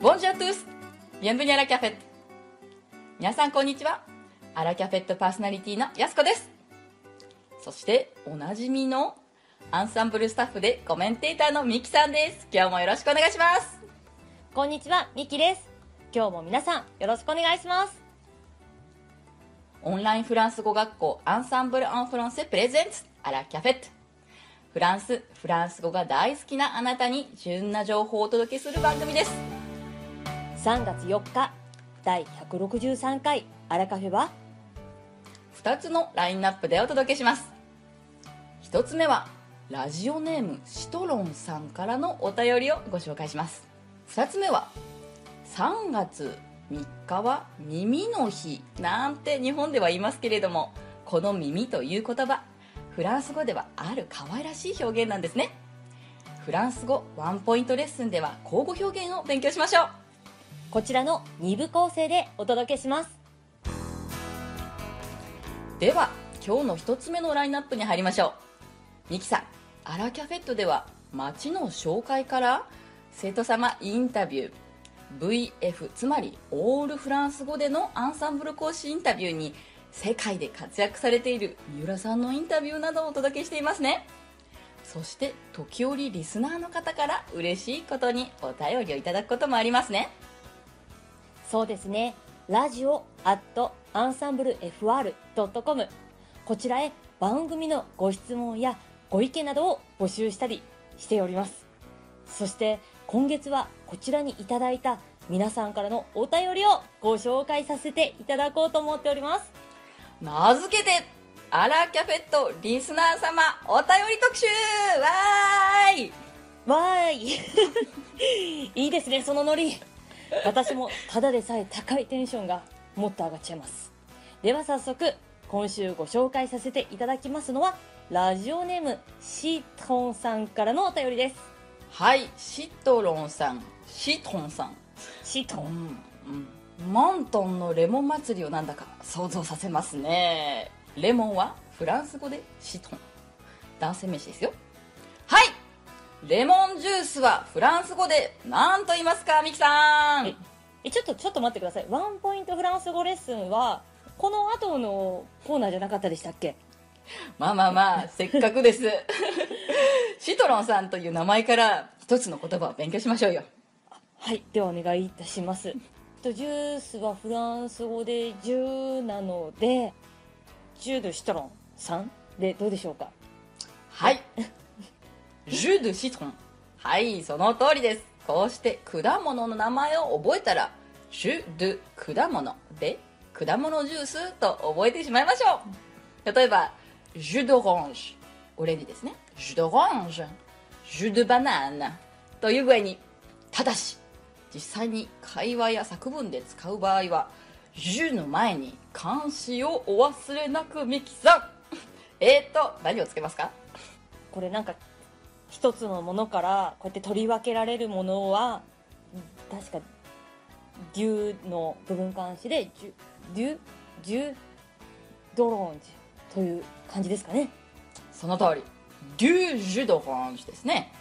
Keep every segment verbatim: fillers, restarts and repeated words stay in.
ボンジュアトゥースビェンブニアラキャフェット。皆さんこんにちは。アラキャフェットパーソナリティのやすこです。そしておなじみのアンサンブルスタッフでコメンテーターのミキさんです。今日もよろしくお願いします。こんにちは、ミキです。今日も皆さんよろしくお願いします。オンラインフランス語学校アンサンブル・アン・フランセプレゼンツアラキャフェット。フランス、フランス語が大好きなあなたに旬な情報をお届けする番組です。さんがつよっかだいひゃくろくじゅうさんかいアラカフェはふたつのラインナップでお届けします。ひとつめはラジオネームシトロンさんからのお便りをご紹介します。ふたつめはさんがつみっかは耳の日なんて日本では言いますけれども、この耳という言葉、フランス語ではある可愛らしい表現なんですね。フランス語ワンポイントレッスンでは口語表現を勉強しましょう。こちらのにぶこうせいでお届けします。では今日のひとつめのラインナップに入りましょう。ミキさん、アラキャフェットでは街の紹介から生徒様インタビュー ブイエフ つまりオールフランス語でのアンサンブル講師インタビューに世界で活躍されている三浦さんのインタビューなどをお届けしていますね。そして時折リスナーの方から嬉しいことにお便りをいただくこともありますね。そうですね。ラジオアットアンサンブル エフアールドットコム こちらへ番組のご質問やご意見などを募集したりしております。そして今月はこちらにいただいた皆さんからのお便りをご紹介させていただこうと思っております。名付けてアラキャフェットリスナー様お便り特集。わーいわーいいいですね、そのノリ。私もただでさえ高いテンションがもっと上がっちゃいます。では早速今週ご紹介させていただきますのはラジオネームシトンさんからのお便りです。はい、シトロンさん、シトンさん、シトン、うんうん、モントンのレモン祭りをなんだか想像させますね。レモンはフランス語でシトン、男性名詞ですよ。はい、レモンジュースはフランス語で何と言いますか、ミキさん。ええ、ちょっとちょっと待ってください。ワンポイントフランス語レッスンはこの後のコーナーじゃなかったでしたっけ？まあまあまあせっかくですシトロンさんという名前から一つの言葉を勉強しましょうよ。はい、ではお願いいたします。ジュースはフランス語でジュなのでジュ・ドゥ・シトロンさんでどうでしょうか？はいジュ・ドゥ・シトロン、はい、その通りです。こうして果物の名前を覚えたらジュ・ドゥ・果物で果物ジュースと覚えてしまいましょう。例えばジュ・ド・オレンジ、オレンジですね。ジュ・ド・オレンジ、ジュ・ド・バナナという具合に、ただし実際に会話や作文で使う場合はジュの前に冠詞をお忘れなく、ミキさんえーと何をつけますか？これなんか一つのものからこうやって取り分けられるものは確かデュの部分冠詞でジュデュジュドロンジュという感じですかね。その通り、デュジュドロンジュですね。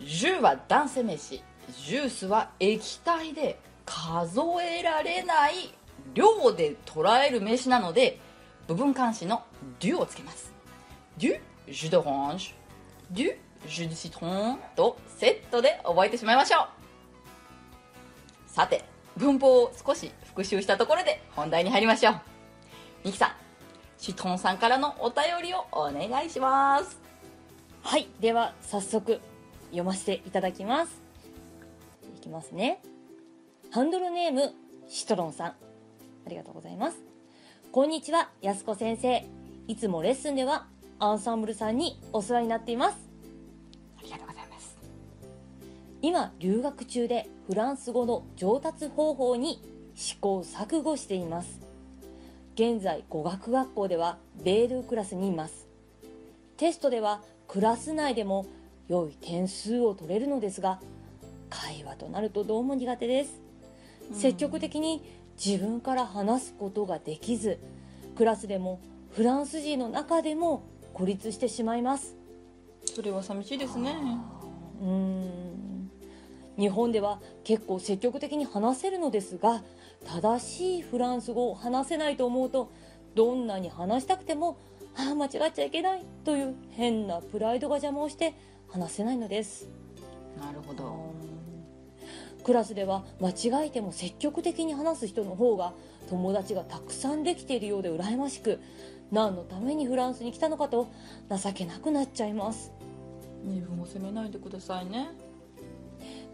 ジュは男性名詞、ジュースは液体で数えられない量で捉える名詞なので部分冠詞のデュをつけます。デュ・ジュ・ドオレンジ、デュ・ジュ・シトンとセットで覚えてしまいましょう。さて文法を少し復習したところで本題に入りましょう。ミキさん、シトンさんからのお便りをお願いします。はい、では早速読ませていただきます。いきますね。ハンドルネームシトロンさん、ありがとうございます。こんにちは、やすこ先生。いつもレッスンではアンサンブルさんにお世話になっています。ありがとうございます。今留学中でフランス語の上達方法に試行錯誤しています。現在語学学校ではベールクラスにいます。テストではクラス内でも良い点数を取れるのですが会話となるとどうも苦手です。積極的に自分から話すことができず、クラスでもフランス人の中でも孤立してしまいます。それは寂しいですね。うーん、日本では結構積極的に話せるのですが、正しいフランス語を話せないと思うと、どんなに話したくても、ああ間違っちゃいけないという変なプライドが邪魔をして話せないのです。なるほど。クラスでは間違えても積極的に話す人の方が友達がたくさんできているようで羨ましく、何のためにフランスに来たのかと情けなくなっちゃいます。自分を責めないでくださいね。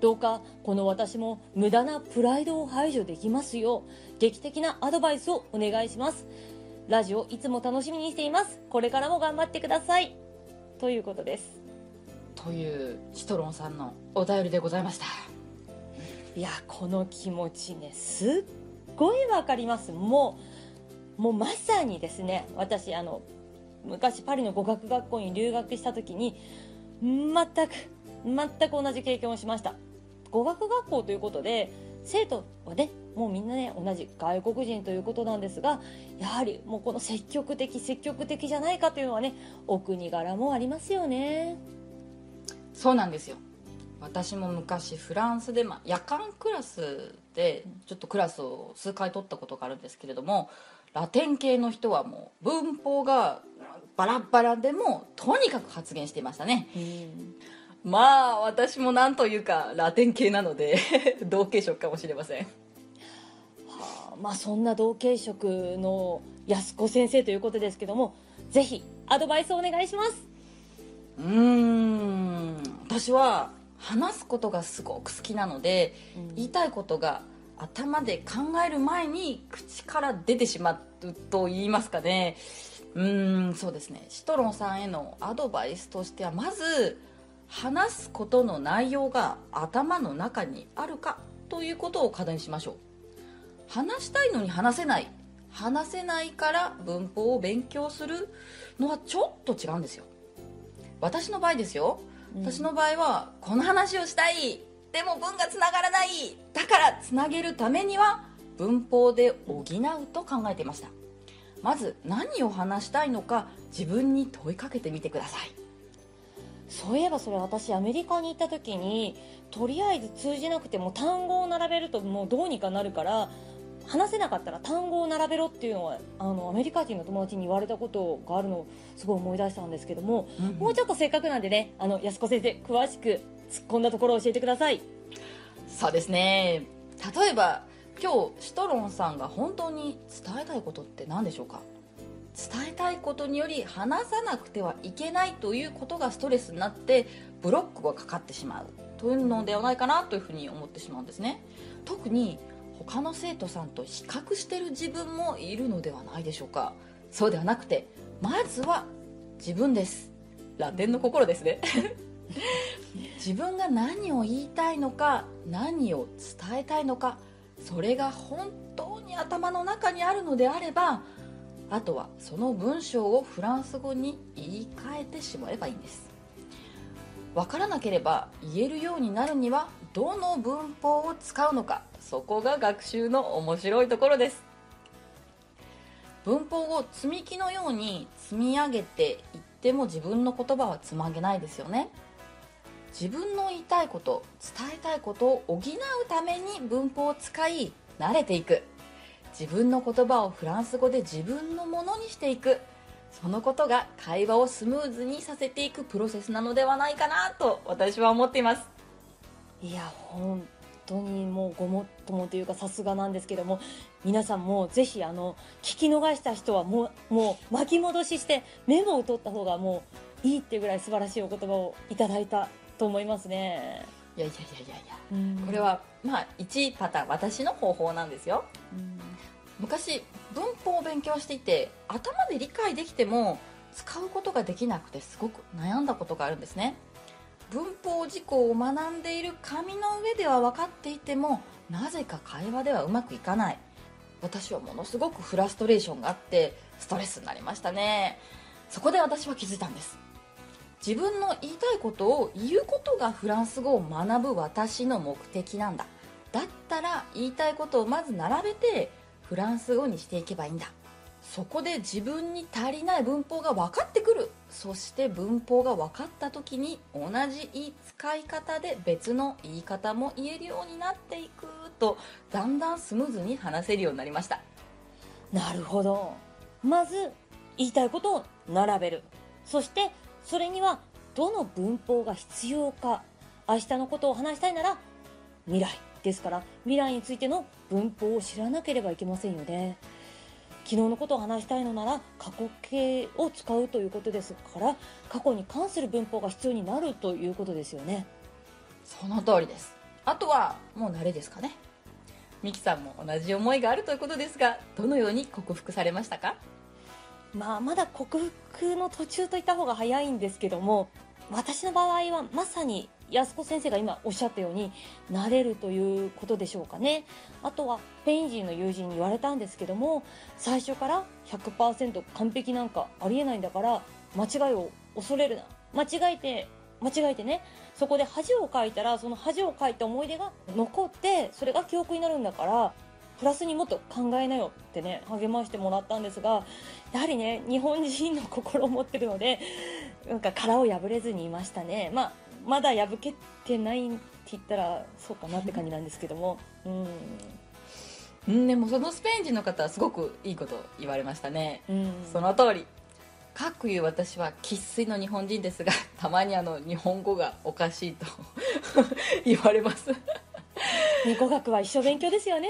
どうかこの私も無駄なプライドを排除できますよう劇的なアドバイスをお願いします。ラジオいつも楽しみにしています。これからも頑張ってください、ということです。というシトロンさんのお便りでございました。いや、この気持ちね、すっごいわかります。もう、もうまさにですね、私あの昔パリの語学学校に留学した時に全く全く同じ経験をしました。語学学校ということで生徒はね、もうみんなね、同じ外国人ということなんですが、やはりもうこの積極的積極的じゃないかというのはね、お国柄もありますよね。そうなんですよ。私も昔フランスで、まあ、夜間クラスでちょっとクラスを数回取ったことがあるんですけれども、ラテン系の人はもう文法がバラバラでもとにかく発言していましたね。まあ私もなんというかラテン系なので同系色かもしれません。はあ、まあそんな同系色の安子先生ということですけども、ぜひアドバイスをお願いします。うーん、私は話すことがすごく好きなので、うん、言いたいことが頭で考える前に口から出てしまうと言いますかね。うーん、そうですね。シトロンさんへのアドバイスとしては、まず話すことの内容が頭の中にあるかということを課題にしましょう。話したいのに話せない、話せないから文法を勉強するのはちょっと違うんですよ。私の場合ですよ、うん、私の場合はこの話をしたい、でも文がつながらない、だからつなげるためには文法で補うと考えていました。まず何を話したいのか自分に問いかけてみてください。そういえばそれ、私アメリカに行った時に、とりあえず通じなくても単語を並べるともうどうにかなるから、話せなかったら単語を並べろっていうのはあのアメリカ人の友達に言われたことがあるのをすごい思い出したんですけども、うんうん、もうちょっとせっかくなんでね、あの安子先生詳しく突っ込んだところを教えてください。そうですね。例えば今日シトロンさんが本当に伝えたいことって何でしょうか。伝えたいことにより話さなくてはいけないということがストレスになってブロックがかかってしまうというのではないかなというふうに思ってしまうんですね。特に他の生徒さんと比較している自分もいるのではないでしょうか。そうではなくて、まずは自分です。ラテンの心ですね自分が何を言いたいのか、何を伝えたいのか、それが本当に頭の中にあるのであれば、あとはその文章をフランス語に言い換えてしまえばいいんです。わからなければ言えるようになるにはどの文法を使うのか、そこが学習の面白いところです。文法を積み木のように積み上げていっても自分の言葉はつまげないですよね。自分の言いたいこと、伝えたいことを補うために文法を使い慣れていく、自分の言葉をフランス語で自分のものにしていく、そのことが会話をスムーズにさせていくプロセスなのではないかなと私は思っています。いや、本当にもうごもっともというか、さすがなんですけども、皆さんもぜひあの聞き逃した人はもう、もう巻き戻ししてメモを取った方がもういいっていうぐらい素晴らしいお言葉をいただいたと思いますね。いやいやいやいや、うん、これはまあいちパターン、私の方法なんですよ。うん、昔文法を勉強していて頭で理解できても使うことができなくてすごく悩んだことがあるんですね。文法事項を学んでいる紙の上では分かっていてもなぜか会話ではうまくいかない。私はものすごくフラストレーションがあってストレスになりましたね。そこで私は気づいたんです。自分の言いたいことを言うことがフランス語を学ぶ私の目的なんだ。だったら言いたいことをまず並べてフランス語にしていけばいいんだ。そこで自分に足りない文法が分かってくる。そして文法が分かった時に同じ言い使い方で別の言い方も言えるようになっていくと、だんだんスムーズに話せるようになりました。なるほど。まず言いたいことを並べる。そしてそれにはどの文法が必要か。明日のことを話したいなら未来ですから、未来についての文法を知らなければいけませんよね。昨日のことを話したいのなら過去形を使うということですから、過去に関する文法が必要になるということですよね。その通りです。あとはもう慣れですかね。ミキさんも同じ思いがあるということですが、どのように克服されましたか？まあ、まだ克服の途中といった方が早いんですけども、私の場合はまさに安子先生が今おっしゃったように慣れるということでしょうかね。あとはスペイン人の友人に言われたんですけども、最初から ひゃくパーセント 完璧なんかありえないんだから、間違いを恐れるな、間違えて間違えてね、そこで恥をかいたらその恥をかいた思い出が残って、それが記憶になるんだからプラスにもっと考えなよってね、励ましてもらったんですが、やはりね、日本人の心を持ってるので、なんか殻を破れずにいましたね。まあ、まだ破けてないって言ったらそうかなって感じなんですけども、うんうん、でもそのスペイン人の方はすごくいいこと言われましたね。うん、その通り。かくいう私は生粋の日本人ですが、たまにあの日本語がおかしいと言われます語学は一生勉強ですよね。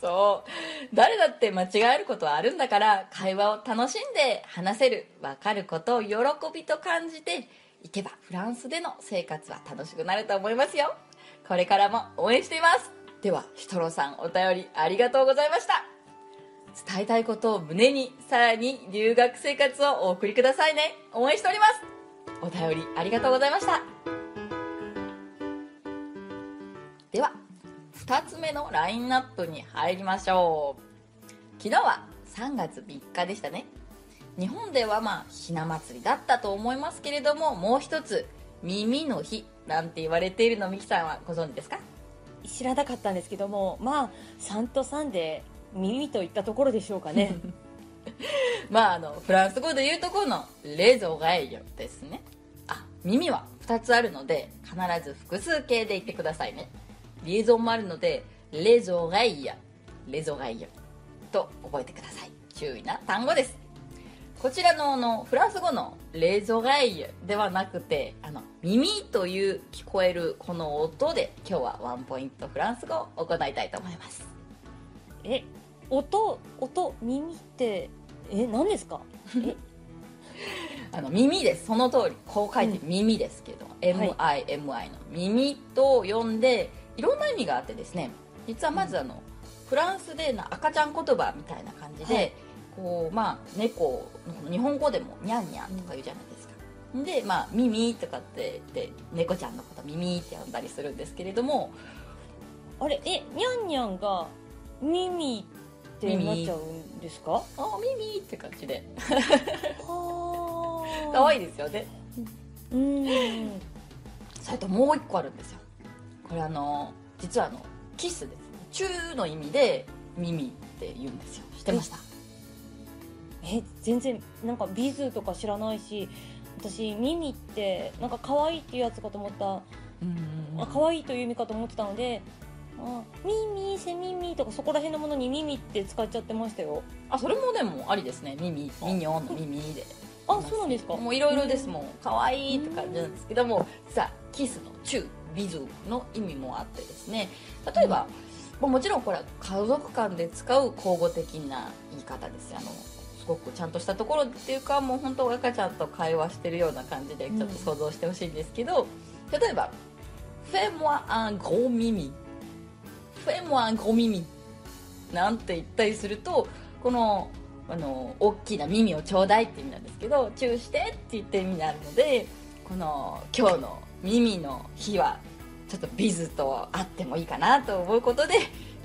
そう、誰だって間違えることはあるんだから、会話を楽しんで話せる、分かることを喜びと感じていけば、フランスでの生活は楽しくなると思いますよ。これからも応援しています。ではシトロさん、お便りありがとうございました。伝えたいことを胸に、さらに留学生活をお送りくださいね。応援しております。お便りありがとうございました。ではふたつめのラインナップに入りましょう。昨日はさんがつみっかでしたね。日本ではまあひな祭りだったと思いますけれども、もう一つ耳の日なんて言われているの、ミキさんはご存知ですか？知らなかったんですけども、まあさんとさんで耳といったところでしょうかねまああのフランス語でいうところのレゾガイヨですね。あ、耳はふたつあるので必ず複数形で言ってくださいね。リエゾンもあるので、レゾガイヤ、レゾガイヤと覚えてください。注意な単語です。こちら の, のフランス語のレゾガイヤではなくて、あの耳という聞こえるこの音で、今日はワンポイントフランス語を行いたいと思います。え、音、音、耳って、え、何ですか？えあの耳です。その通り、こう書いて耳ですけど、うん、エムアイエムアイ の耳と呼んで、いろんな意味があってですね、実はまずあの、うん、フランスでの赤ちゃん言葉みたいな感じで、はい、こうまあ猫、日本語でもニャンニャンとか言うじゃないですか、うん、でまあミミとかってで猫ちゃんのことミミって呼んだりするんですけれども、あれ、え、ニャンニャンがミミってなっちゃうんですか？あ、ミミって感じではー、可愛いですよね。うん、それともう一個あるんですよ。これあの実はあのキスですね。チューの意味で耳って言うんですよ。知ってました？え、全然なんかビズとか知らないし、私耳ってなんか可愛いっていうやつかと思った。うん、あ、可愛いという意味かと思ってたので、あ、耳、セミミとかそこら辺のものに耳って使っちゃってましたよ。あ、それもでもありですね。耳、ミニョンの耳で。あ、そうなんですか。もういろいろですもん。可愛いって感じなんですけども、さあキスのチュー、ビズの意味もあってですね、例えば、うん、もちろんこれは家族間で使う口語的な言い方です。あのすごくちゃんとしたところっていうか、もう本当赤ちゃんと会話してるような感じでちょっと想像してほしいんですけど、うん、例えばフェモアンゴミミ、フェモアンゴミミなんて言ったりすると、このあの大きな耳をちょうだいって意味なんですけど、チューしてって言って意味になるので、この今日の耳の日はちょっとビズとあってもいいかなと思うことで、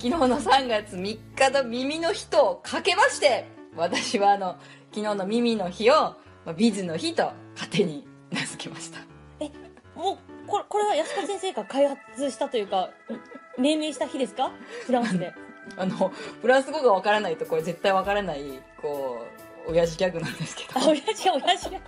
昨日のさんがつみっかの耳の日とかけまして、私はあの昨日の耳の日をビズの日と勝手に名付けました。え、もうこれは安川先生が開発したというか命名した日ですか？フランスであのフランス語がわからないとこれ絶対わからないこう親父ギャグなんですけど。あ、親父親父ギャグ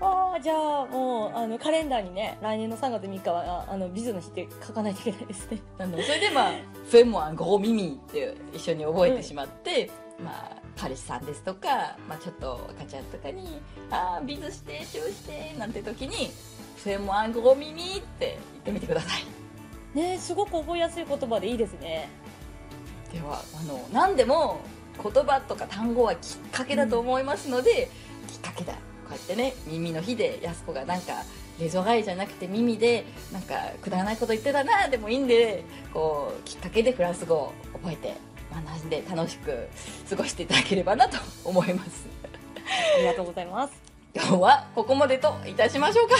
ああ、じゃあもうあのカレンダーにね、来年のさんがつみっかはあのビズの日って書かないといけないですね。なのでそれでまあフェモアンゴーミミって一緒に覚えてしまって、うん、まあパリスさんですとか、まあ、ちょっと赤ちゃんとかにあビズしてチューしてなんて時にフェモアンゴーミミって言ってみてください。ね、すごく覚えやすい言葉でいいですね。ではあの何でも言葉とか単語はきっかけだと思いますので、うん、きっかけだこうやってね、耳の日でやす子がなんかレゾガイじゃなくて耳でなんかくだらないこと言ってたなでもいいんで、こうきっかけでフランス語を覚えて学んで楽しく過ごしていただければなと思います。ありがとうございます。今日はここまでといたしましょうか。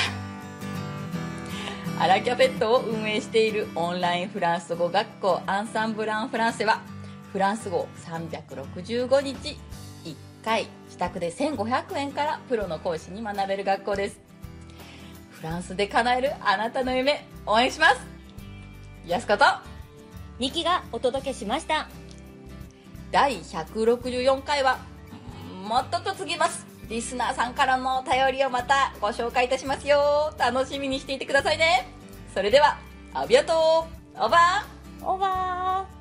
アラキャペットを運営しているオンラインフランス語学校アンサンブル・アン・フランセはフランス語さんびゃくろくじゅうごにちいっかい自宅でせんごひゃくえんからプロの講師に学べる学校です。フランスで叶えるあなたの夢応援します。やす子とにきがお届けしました。だいひゃくろくじゅうよんかいはもっとと継ぎます。リスナーさんからのお便りをまたご紹介いたしますよ。楽しみにしていてくださいね。それではアビアトーオーバーオーバー。